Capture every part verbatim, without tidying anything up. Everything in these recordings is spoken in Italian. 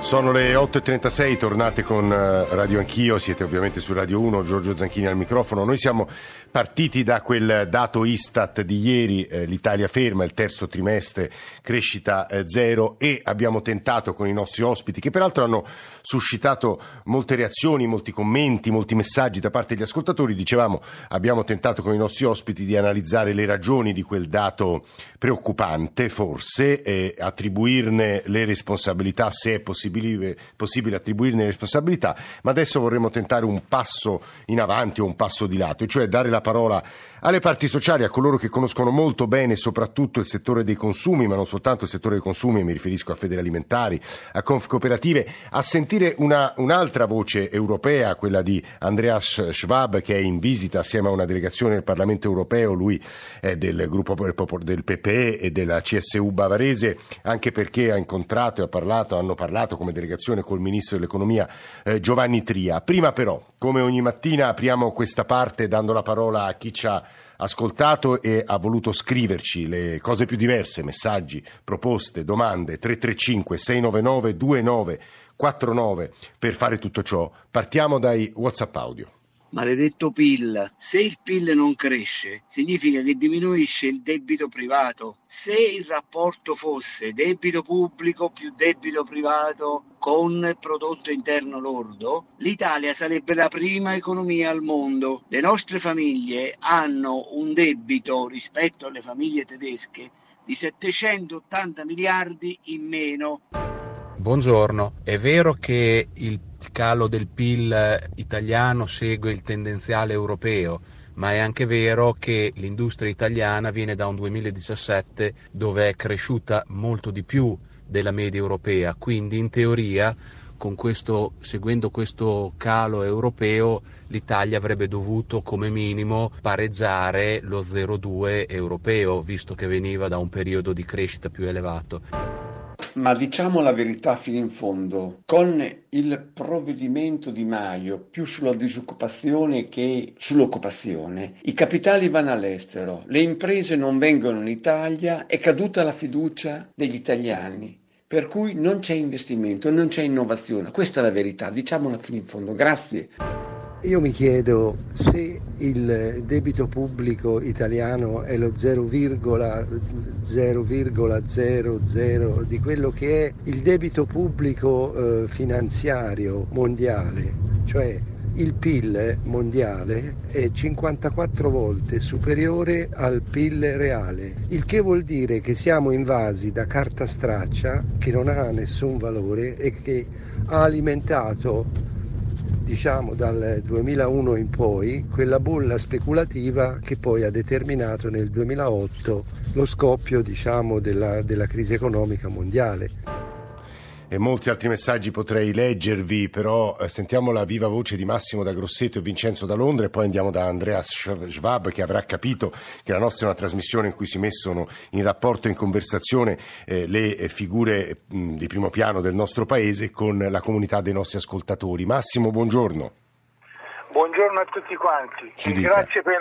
Sono le otto e trentasei, tornate con Radio Anch'io, siete ovviamente su Radio uno, Giorgio Zanchini al microfono. Noi siamo partiti da quel dato Istat di ieri, eh, l'Italia ferma, il terzo trimestre, crescita eh, zero, e abbiamo tentato con i nostri ospiti, che peraltro hanno suscitato molte reazioni, molti commenti, molti messaggi da parte degli ascoltatori. Dicevamo, abbiamo tentato con i nostri ospiti di analizzare le ragioni di quel dato preoccupante, forse, e attribuirne le responsabilità, se è possibile. possibile attribuirne responsabilità, ma adesso vorremmo tentare un passo in avanti o un passo di lato, e cioè dare la parola alle parti sociali, a coloro che conoscono molto bene soprattutto il settore dei consumi, ma non soltanto il settore dei consumi, mi riferisco a Federalimentare, a Confcooperative, a sentire una, un'altra voce europea, quella di Andreas Schwab, che è in visita assieme a una delegazione del Parlamento Europeo. Lui è del gruppo del P P E e della C S U bavarese, anche perché ha incontrato e ha parlato, hanno parlato come delegazione col ministro dell'economia eh, Giovanni Tria. Prima però, come ogni mattina, apriamo questa parte dando la parola a chi ci ha ascoltato e ha voluto scriverci le cose più diverse, messaggi, proposte, domande. Tre tre cinque sei nove nove due nove quattro nove per fare tutto ciò. Partiamo dai WhatsApp audio. Maledetto P I L. Se il P I L non cresce, significa che diminuisce il debito privato. Se il rapporto fosse debito pubblico più debito privato con il prodotto interno lordo, l'Italia sarebbe la prima economia al mondo. Le nostre famiglie hanno un debito rispetto alle famiglie tedesche di settecentottanta miliardi in meno. Buongiorno. È vero che il Il calo del P I L italiano segue il tendenziale europeo, ma è anche vero che l'industria italiana viene da un duemiladiciassette dove è cresciuta molto di più della media europea, quindi in teoria con questo, seguendo questo calo europeo, l'Italia avrebbe dovuto come minimo pareggiare lo zero virgola due europeo, visto che veniva da un periodo di crescita più elevato. Ma diciamo la verità fino in fondo, con il provvedimento Di Maio più sulla disoccupazione che sull'occupazione, i capitali vanno all'estero, le imprese non vengono in Italia, è caduta la fiducia degli italiani, per cui non c'è investimento, non c'è innovazione. Questa è la verità, diciamola fino in fondo. Grazie. Io mi chiedo se il debito pubblico italiano è lo zero virgola zero zero di quello che è il debito pubblico eh, finanziario mondiale, cioè il P I L mondiale è cinquantaquattro volte superiore al P I L reale, il che vuol dire che siamo invasi da carta straccia che non ha nessun valore e che ha alimentato, diciamo dal duemilauno in poi, quella bolla speculativa che poi ha determinato nel duemilaotto lo scoppio, diciamo, della, della crisi economica mondiale. E molti altri messaggi potrei leggervi, però sentiamo la viva voce di Massimo da Grosseto e Vincenzo da Londra, e poi andiamo da Andreas Schwab, che avrà capito che la nostra è una trasmissione in cui si mettono in rapporto e in conversazione eh, le figure mh, di primo piano del nostro paese con la comunità dei nostri ascoltatori. Massimo, buongiorno. Buongiorno a tutti quanti. Ci dica. Grazie per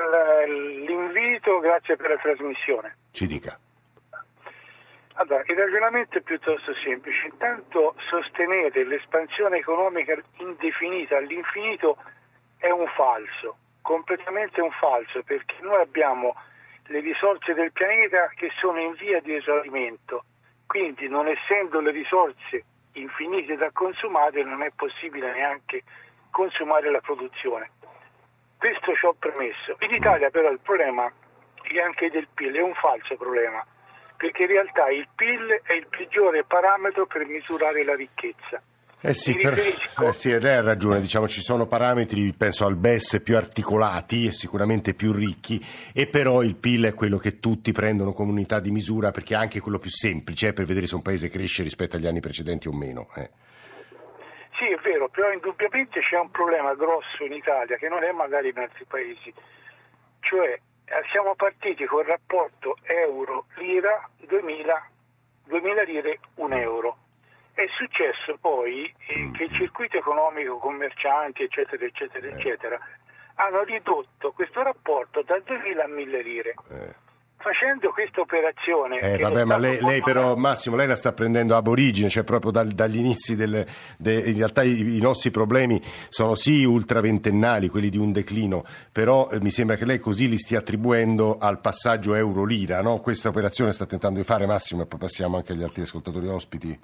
l'invito, grazie per la trasmissione. Ci dica. Allora, il ragionamento è piuttosto semplice. Intanto, sostenere l'espansione economica indefinita all'infinito è un falso, completamente un falso, perché noi abbiamo le risorse del pianeta che sono in via di esaurimento, quindi non essendo le risorse infinite da consumare non è possibile neanche consumare la produzione. Questo ci ho premesso. In Italia però il problema è anche del P I L, è un falso problema, perché in realtà il P I L è il peggiore parametro per misurare la ricchezza. Eh sì, per, eh sì, ed è ragione, diciamo, ci sono parametri, penso al B E S, più articolati e sicuramente più ricchi, e però il P I L è quello che tutti prendono come unità di misura, perché è anche quello più semplice eh, per vedere se un paese cresce rispetto agli anni precedenti o meno. Eh. Sì, è vero, però indubbiamente c'è un problema grosso in Italia che non è magari in altri paesi, cioè siamo partiti col rapporto euro-lira duemila, duemila lire un euro. È successo poi eh, che il circuito economico, commercianti eccetera eccetera eccetera hanno ridotto questo rapporto da duemila a mille lire. Facendo questa operazione... Eh, vabbè, ma lei, lei però, Massimo, lei la sta prendendo ab origine, cioè proprio dal, dagli inizi del... De, in realtà i, i nostri problemi sono sì ultraventennali, quelli di un declino, però eh, mi sembra che lei così li stia attribuendo al passaggio euro-lira, no? Questa operazione sta tentando di fare, Massimo, e poi passiamo anche agli altri ascoltatori ospiti.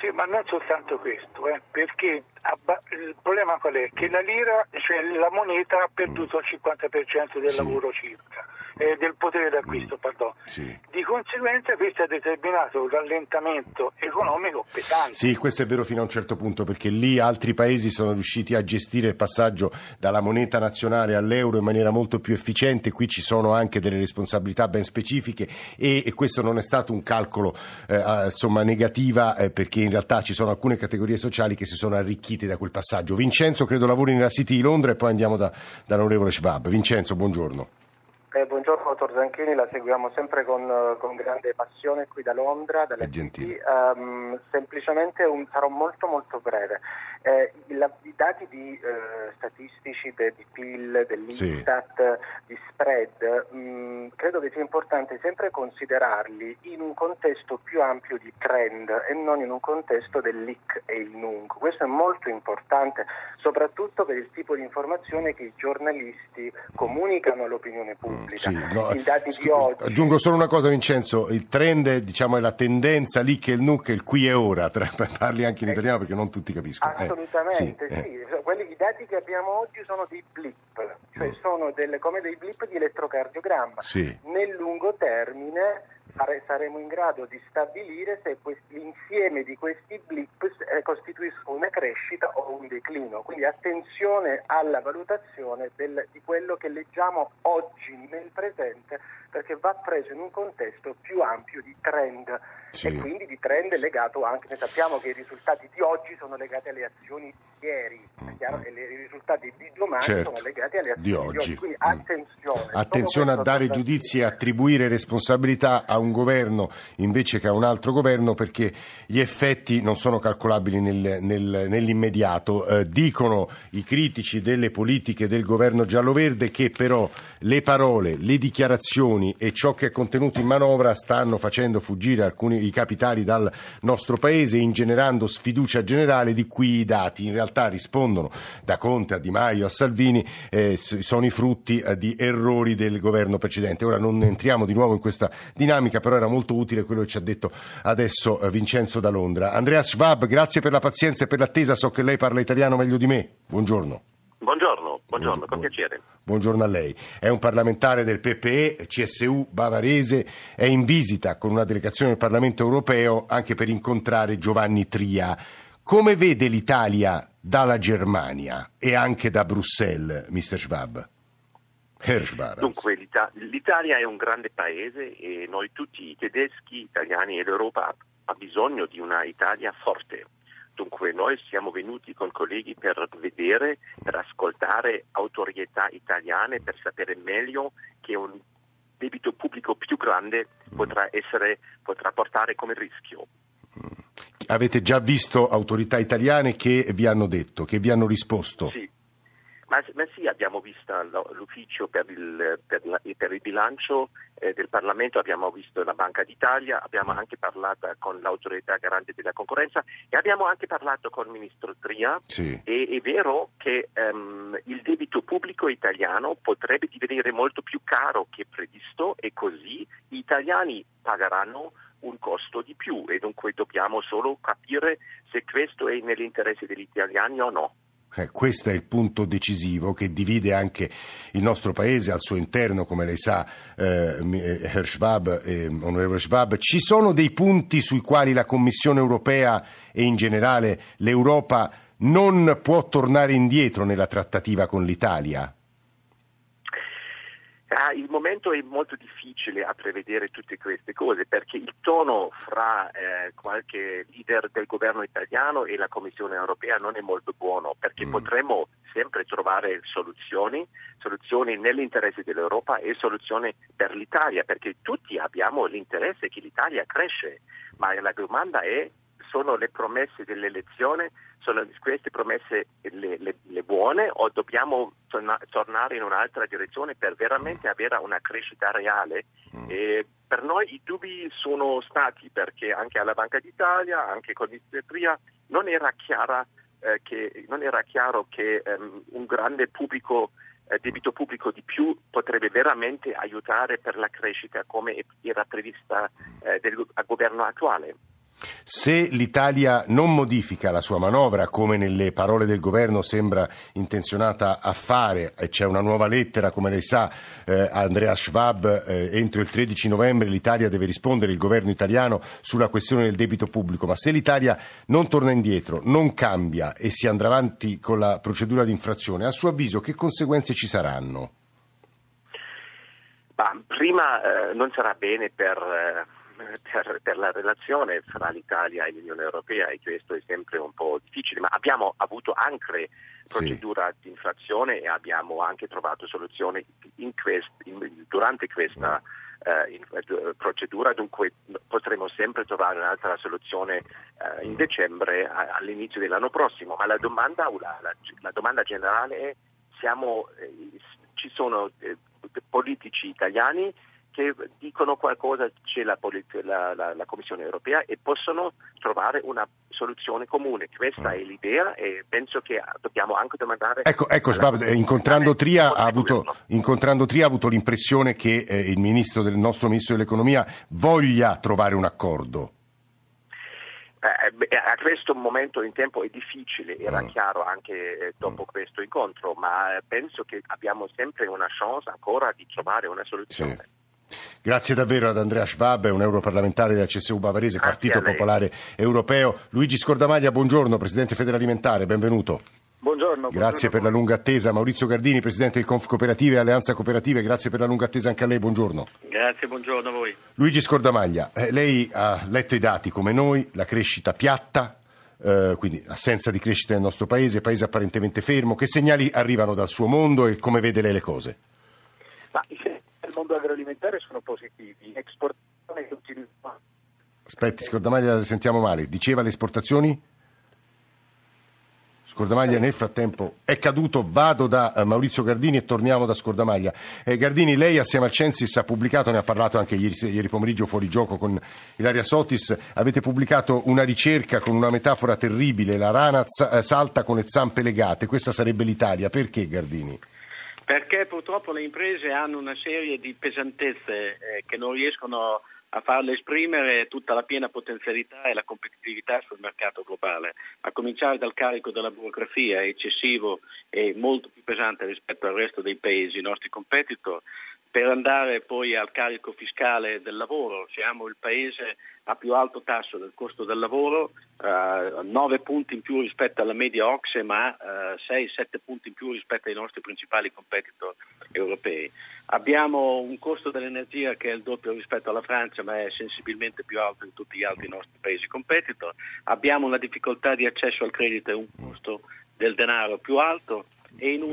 Sì, ma non soltanto questo, eh, perché abba- il problema qual è? Che la lira, cioè la moneta, ha perduto il cinquanta per cento del sì. lavoro circa. Eh, del potere d'acquisto, mm. pardon. Sì. Di conseguenza questo ha determinato un rallentamento economico pesante. Sì, questo è vero fino a un certo punto, perché lì altri paesi sono riusciti a gestire il passaggio dalla moneta nazionale all'euro in maniera molto più efficiente, qui ci sono anche delle responsabilità ben specifiche e, e questo non è stato un calcolo eh, insomma negativa, eh, perché in realtà ci sono alcune categorie sociali che si sono arricchite da quel passaggio. Vincenzo credo lavori nella City di Londra e poi andiamo da, dall'onorevole Schwab. Vincenzo, buongiorno. Eh, buongiorno, dottor Zanchini, la seguiamo sempre con, con grande passione qui da Londra, dalle City. Um, semplicemente un, sarò molto molto breve. Eh, la, I dati di eh, statistici de, di P I L, dell'Istat, sì. di spread, mh, credo che sia importante sempre considerarli in un contesto più ampio di trend e non in un contesto dell'I C e il N U N C. Questo è molto importante, soprattutto per il tipo di informazione che i giornalisti comunicano all'opinione pubblica. Sì, no, I dati scu- di oggi. Aggiungo solo una cosa, Vincenzo, il trend diciamo, è la tendenza lì che il nuc è il qui e ora, tra, parli anche in eh, italiano perché non tutti capiscono. Assolutamente, eh, sì, sì. Eh. Quelli, i dati che abbiamo oggi sono dei blip, cioè mm. sono delle, come dei blip di elettrocardiogramma, sì. Nel lungo termine saremo in grado di stabilire se questi, l'insieme di questi blip costituiscono una crescita o un declino, quindi attenzione alla valutazione del, di quello che leggiamo oggi nel presente, perché va preso in un contesto più ampio di trend, sì. E quindi di trend legato anche, noi sappiamo che i risultati di oggi sono legati alle azioni di ieri, è chiaro, e i risultati di domani, certo, sono legati alle azioni di oggi, di oggi. Quindi attenzione, attenzione a dare giudizi e attribuire responsabilità a un governo invece che a un altro governo, perché gli effetti non sono calcolabili nel, nel, nell'immediato. Eh, dicono i critici delle politiche del governo giallo-verde che però le parole, le dichiarazioni e ciò che è contenuto in manovra stanno facendo fuggire alcuni i capitali dal nostro paese, ingenerando sfiducia generale, di cui i dati in realtà rispondono, da Conte a Di Maio a Salvini, eh, sono i frutti eh, di errori del governo precedente. Ora non entriamo di nuovo in questa dinamica, però era molto utile quello che ci ha detto adesso Vincenzo da Londra. Andreas Schwab, grazie per la pazienza e per l'attesa, so che lei parla italiano meglio di me, buongiorno. Buongiorno, buongiorno, con piacere. Buongiorno a lei. È un parlamentare del P P E, C S U bavarese, è in visita con una delegazione del Parlamento Europeo anche per incontrare Giovanni Tria. Come vede l'Italia dalla Germania e anche da Bruxelles, mister Schwab? Dunque l'Italia è un grande paese e noi tutti, i tedeschi, italiani ed Europa, ha bisogno di una Italia forte. Dunque noi siamo venuti con colleghi per vedere, per ascoltare autorità italiane, per sapere meglio che un debito pubblico più grande potrà essere, potrà portare come rischio. Avete già visto autorità italiane che vi hanno detto, che vi hanno risposto? Sì. Ma sì, abbiamo visto l'ufficio per il, per la, per il bilancio eh, del Parlamento, abbiamo visto la Banca d'Italia, abbiamo anche parlato con l'autorità garante della concorrenza e abbiamo anche parlato con il ministro Tria. Sì. E è vero che um, il debito pubblico italiano potrebbe divenire molto più caro che previsto e così gli italiani pagheranno un costo di più e dunque dobbiamo solo capire se questo è nell'interesse degli italiani o no. Eh, questo è il punto decisivo che divide anche il nostro paese al suo interno, come lei sa, eh, Herr Schwab, eh, onorevole Schwab. Ci sono dei punti sui quali la Commissione europea e in generale l'Europa non può tornare indietro nella trattativa con l'Italia? Ah, il momento è molto difficile a prevedere tutte queste cose perché il tono fra eh, qualche leader del governo italiano e la Commissione europea non è molto buono, perché mm. potremmo sempre trovare soluzioni, soluzioni nell'interesse dell'Europa e soluzioni per l'Italia, perché tutti abbiamo l'interesse che l'Italia cresce, ma la domanda è sono le promesse dell'elezione, sono queste promesse le, le, le buone, o dobbiamo torna, tornare in un'altra direzione per veramente avere una crescita reale? Mm. E per noi i dubbi sono stati, perché anche alla Banca d'Italia, anche con Maurizio Tria, non era chiara eh, che non era chiaro che um, un grande pubblico eh, debito pubblico di più potrebbe veramente aiutare per la crescita come era prevista eh, del governo attuale. Se l'Italia non modifica la sua manovra, come nelle parole del governo sembra intenzionata a fare, c'è una nuova lettera, come lei sa, eh, Andreas Schwab, eh, entro il tredici novembre l'Italia deve rispondere, il governo italiano, sulla questione del debito pubblico, ma se l'Italia non torna indietro, non cambia e si andrà avanti con la procedura di infrazione, a suo avviso che conseguenze ci saranno? Bah, prima eh, non sarà bene per... Eh... Per, per la relazione fra l'Italia e l'Unione Europea, e questo è sempre un po' difficile, ma abbiamo avuto anche procedura sì. di infrazione e abbiamo anche trovato soluzioni in quest, in, durante questa uh, in, uh, procedura, dunque potremo sempre trovare un'altra soluzione uh, in dicembre, a, all'inizio dell'anno prossimo, ma la domanda, la, la, la domanda generale è, siamo, eh, ci sono eh, politici italiani che dicono qualcosa, c'è la, la, la, la Commissione europea e possono trovare una soluzione comune. Questa è l'idea e penso che dobbiamo anche domandare... Ecco, ecco Schwab, incontrando Tria ha avuto, incontrando Tria ha avuto l'impressione che eh, il ministro del, nostro ministro dell'economia voglia trovare un accordo. Eh, a questo momento in tempo è difficile, era mm. chiaro anche eh, dopo mm. questo incontro, ma penso che abbiamo sempre una chance ancora di trovare una soluzione. Sì. Grazie davvero ad Andreas Schwab, un europarlamentare della C S U bavarese, Partito Popolare Europeo. Luigi Scordamaglia, buongiorno, presidente Federalimentare, benvenuto. Buongiorno. Grazie buongiorno. Per la lunga attesa. Maurizio Gardini, presidente di Confcooperative e Alleanza Cooperative, grazie per la lunga attesa anche a lei, buongiorno. Grazie, buongiorno a voi. Luigi Scordamaglia, eh, lei ha letto i dati come noi, la crescita piatta, eh, quindi assenza di crescita nel nostro paese, paese apparentemente fermo. Che segnali arrivano dal suo mondo e come vede lei le cose? Ma il mondo agroalimentare sono positivi, esportazione continua. Aspetti, Scordamaglia, le sentiamo male. Diceva le esportazioni? Scordamaglia nel frattempo è caduto, vado da Maurizio Gardini e torniamo da Scordamaglia. Eh, Gardini, lei assieme al Censis ha pubblicato, ne ha parlato anche ieri, ieri pomeriggio fuori gioco con Ilaria Sottis, avete pubblicato una ricerca con una metafora terribile, la rana z- salta con le zampe legate, questa sarebbe l'Italia. Perché, Gardini? Perché purtroppo le imprese hanno una serie di pesantezze eh, che non riescono a farle esprimere tutta la piena potenzialità e la competitività sul mercato globale, a cominciare dal carico della burocrazia eccessivo e molto più pesante rispetto al resto dei paesi, i nostri competitor, per andare poi al carico fiscale del lavoro. Siamo il paese a più alto tasso del costo del lavoro, eh, nove punti in più rispetto alla media Ocse, ma eh, sei sette punti in più rispetto ai nostri principali competitor europei. Abbiamo un costo dell'energia che è il doppio rispetto alla Francia, ma è sensibilmente più alto di tutti gli altri nostri paesi competitor. Abbiamo una difficoltà di accesso al credito e un costo del denaro più alto.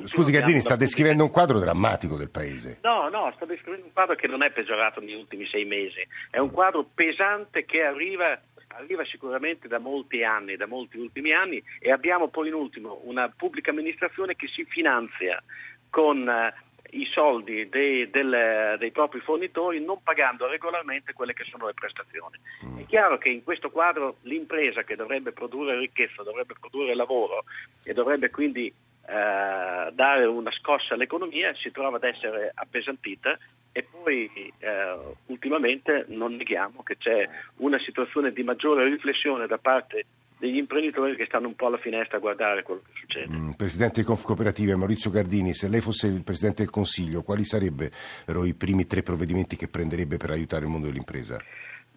Scusi Gardini, sta descrivendo un quadro drammatico del paese. No, no, sta descrivendo un quadro che non è peggiorato negli ultimi sei mesi, è un quadro pesante che arriva, arriva sicuramente da molti anni, da molti ultimi anni, e abbiamo poi in ultimo una pubblica amministrazione che si finanzia con uh, i soldi dei, del, dei propri fornitori, non pagando regolarmente quelle che sono le prestazioni. Mm. È chiaro che in questo quadro l'impresa che dovrebbe produrre ricchezza, dovrebbe produrre lavoro e dovrebbe quindi Uh, dare una scossa all'economia si trova ad essere appesantita, e poi uh, ultimamente non neghiamo che c'è una situazione di maggiore riflessione da parte degli imprenditori che stanno un po' alla finestra a guardare quello che succede. Mm, Presidente di Confcooperative Maurizio Gardini, se lei fosse il Presidente del Consiglio, quali sarebbero i primi tre provvedimenti che prenderebbe per aiutare il mondo dell'impresa?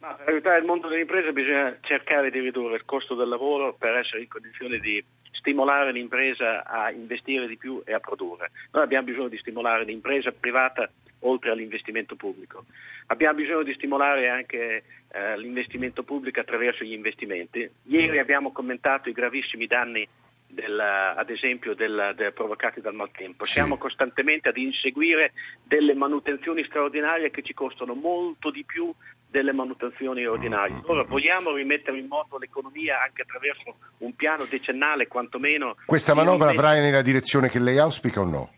Ma per aiutare il mondo dell'impresa bisogna cercare di ridurre il costo del lavoro per essere in condizione di stimolare l'impresa a investire di più e a produrre. Noi abbiamo bisogno di stimolare l'impresa privata oltre all'investimento pubblico. Abbiamo bisogno di stimolare anche eh, l'investimento pubblico attraverso gli investimenti. Ieri abbiamo commentato i gravissimi danni del, ad esempio del, del, provocati dal maltempo. Siamo costantemente ad inseguire delle manutenzioni straordinarie che ci costano molto di più delle manutenzioni ordinarie. Ora vogliamo rimettere in moto l'economia anche attraverso un piano decennale, quantomeno. Questa manovra va nella direzione che lei auspica o no?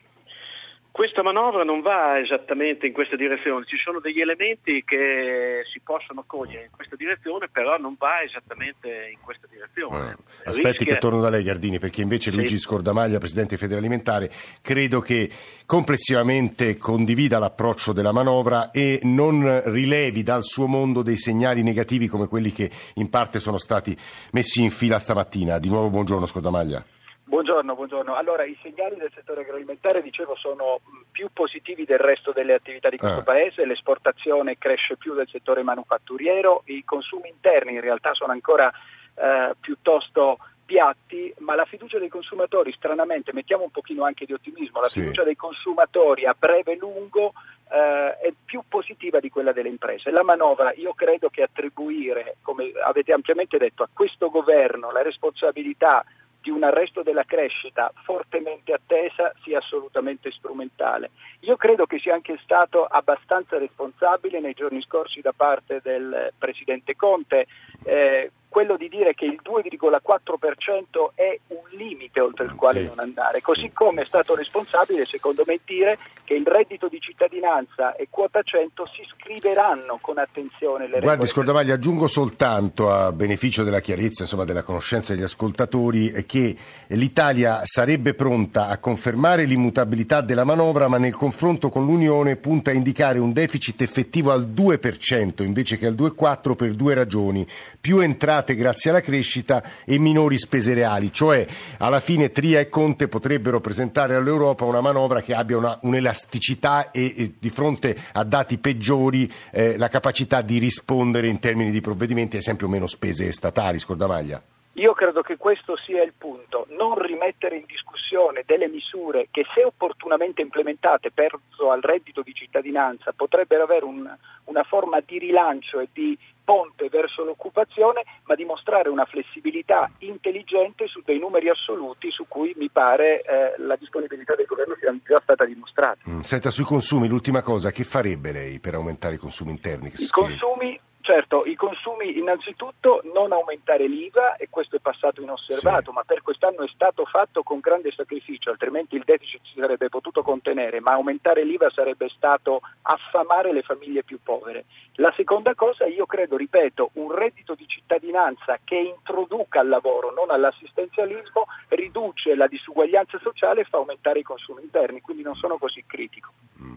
Questa manovra non va esattamente in questa direzione, ci sono degli elementi che si possono cogliere in questa direzione, però non va esattamente in questa direzione. Aspetti Rischia... che torno da lei, Gardini, perché invece sì. Luigi Scordamaglia, presidente Federalimentare, credo che complessivamente condivida l'approccio della manovra e non rilevi dal suo mondo dei segnali negativi come quelli che in parte sono stati messi in fila stamattina. Di nuovo buongiorno Scordamaglia. Buongiorno, buongiorno. Allora, i segnali del settore agroalimentare, dicevo, sono più positivi del resto delle attività di questo eh. paese, l'esportazione cresce più del settore manufatturiero, i consumi interni in realtà sono ancora eh, piuttosto piatti, ma la fiducia dei consumatori, stranamente, mettiamo un pochino anche di ottimismo, la sì. fiducia dei consumatori a breve e lungo eh, è più positiva di quella delle imprese. La manovra, io credo che attribuire, come avete ampiamente detto, a questo governo la responsabilità di un arresto della crescita fortemente attesa sia assolutamente strumentale. Io credo che sia anche stato abbastanza responsabile nei giorni scorsi da parte del presidente Conte eh, quello di dire che il due virgola quattro per cento è un limite oltre il quale sì. non andare, così come è stato responsabile secondo me dire che il reddito di cittadinanza e quota cento si scriveranno con attenzione le regole. Guardi Scordamaglia, aggiungo soltanto a beneficio della chiarezza, insomma della conoscenza degli ascoltatori, che l'Italia sarebbe pronta a confermare l'immutabilità della manovra, ma nel confronto con l'Unione punta a indicare un deficit effettivo al due per cento invece che al due virgola quattro per cento per due ragioni: più entrate grazie alla crescita e minori spese reali, cioè alla fine Tria e Conte potrebbero presentare all'Europa una manovra che abbia una, un'elasticità e, e di fronte a dati peggiori eh, la capacità di rispondere in termini di provvedimenti, ad esempio meno spese statali. Scordamaglia. Io credo che questo sia il punto, non rimettere in discussione delle misure che se opportunamente implementate, penso al reddito di cittadinanza, potrebbero avere un, una forma di rilancio e di ponte verso l'occupazione, ma dimostrare una flessibilità intelligente su dei numeri assoluti su cui mi pare eh, la disponibilità del governo sia già stata dimostrata. Mm, senta, sui consumi, l'ultima cosa, che farebbe lei per aumentare i consumi interni? Che I consumi... Certo, i consumi innanzitutto non aumentare l'I V A, e questo è passato inosservato, sì. ma per quest'anno è stato fatto con grande sacrificio, altrimenti il deficit si sarebbe potuto contenere, ma aumentare l'I V A sarebbe stato affamare le famiglie più povere. La seconda cosa, io credo, ripeto, un reddito di cittadinanza che introduca al lavoro, non all'assistenzialismo, riduce la disuguaglianza sociale e fa aumentare i consumi interni, quindi non sono così critico.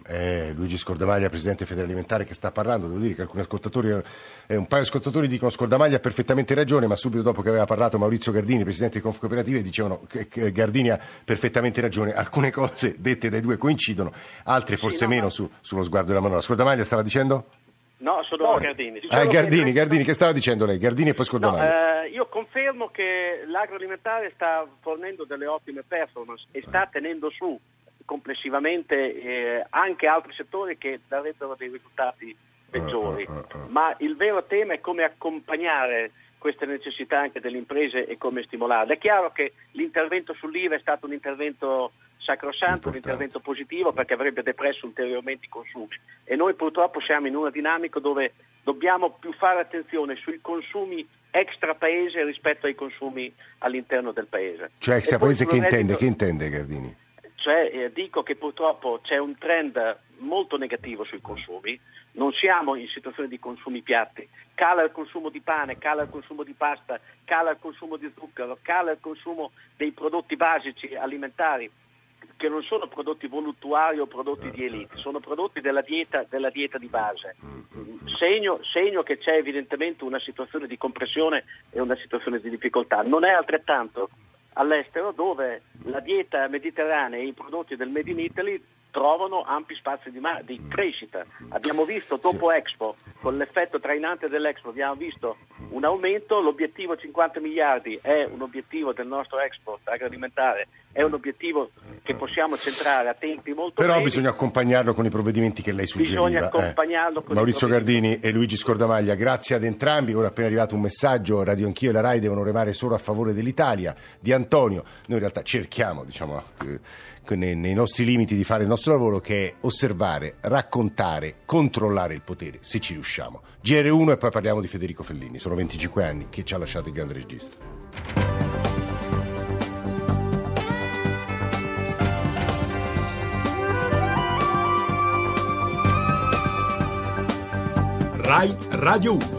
Eh, Luigi Scordamaglia, presidente Federalimentare, che sta parlando. Devo dire che alcuni ascoltatori, eh, un paio di ascoltatori dicono Scordamaglia ha perfettamente ragione, ma subito dopo che aveva parlato Maurizio Gardini, presidente di Confcooperative, dicevano che, che Gardini ha perfettamente ragione. Alcune cose dette dai due coincidono, altre forse sì, no, meno no. Su, sullo sguardo della manovra. Scordamaglia stava dicendo? No, sono no. Gardini. Ah, Gardini, Gardini, che stava dicendo lei? Gardini e poi Scordamaglia. No, eh, io confermo che l'agroalimentare sta fornendo delle ottime performance e sta eh. tenendo su complessivamente eh, anche altri settori che darebbero dei risultati peggiori, uh, uh, uh, uh. ma il vero tema è come accompagnare queste necessità anche delle imprese e come stimolarle. È chiaro che l'intervento sull'I V A è stato un intervento sacrosanto, importante. Un intervento positivo perché avrebbe depresso ulteriormente i consumi, e noi purtroppo siamo in una dinamica dove dobbiamo più fare attenzione sui consumi extra paese rispetto ai consumi all'interno del paese. Cioè extra paese che intende? Che intende Gardini? Cioè, eh, dico che purtroppo c'è un trend molto negativo sui consumi, non siamo in situazione di consumi piatti, cala il consumo di pane, cala il consumo di pasta, cala il consumo di zucchero, cala il consumo dei prodotti basici alimentari, che non sono prodotti voluttuari o prodotti di elite, sono prodotti della dieta, della dieta di base. Segno, segno che c'è evidentemente una situazione di compressione e una situazione di difficoltà. Non è altrettanto all'estero, dove la dieta mediterranea e i prodotti del Made in Italy trovano ampi spazi di, ma- di crescita. Abbiamo visto dopo sì. Expo, con l'effetto trainante dell'Expo, abbiamo visto un aumento. L'obiettivo cinquanta miliardi è un obiettivo del nostro export agroalimentare, è un obiettivo che possiamo centrare a tempi molto brevi. Però bisogna accompagnarlo con i provvedimenti che lei suggeriva. Bisogna accompagnarlo eh. con Maurizio Gardini e Luigi Scordamaglia, grazie ad entrambi. Ora è appena arrivato un messaggio: Radio Anch'io e la Rai devono remare solo a favore dell'Italia, di Antonio. Noi in realtà cerchiamo, diciamo, nei, nei nostri limiti di fare il nostro lavoro, che è osservare, raccontare, controllare il potere, se ci riusciamo. G R uno e poi parliamo di Federico Fellini, sono venticinque anni che ci ha lasciato il grande regista. Rai Radio uno.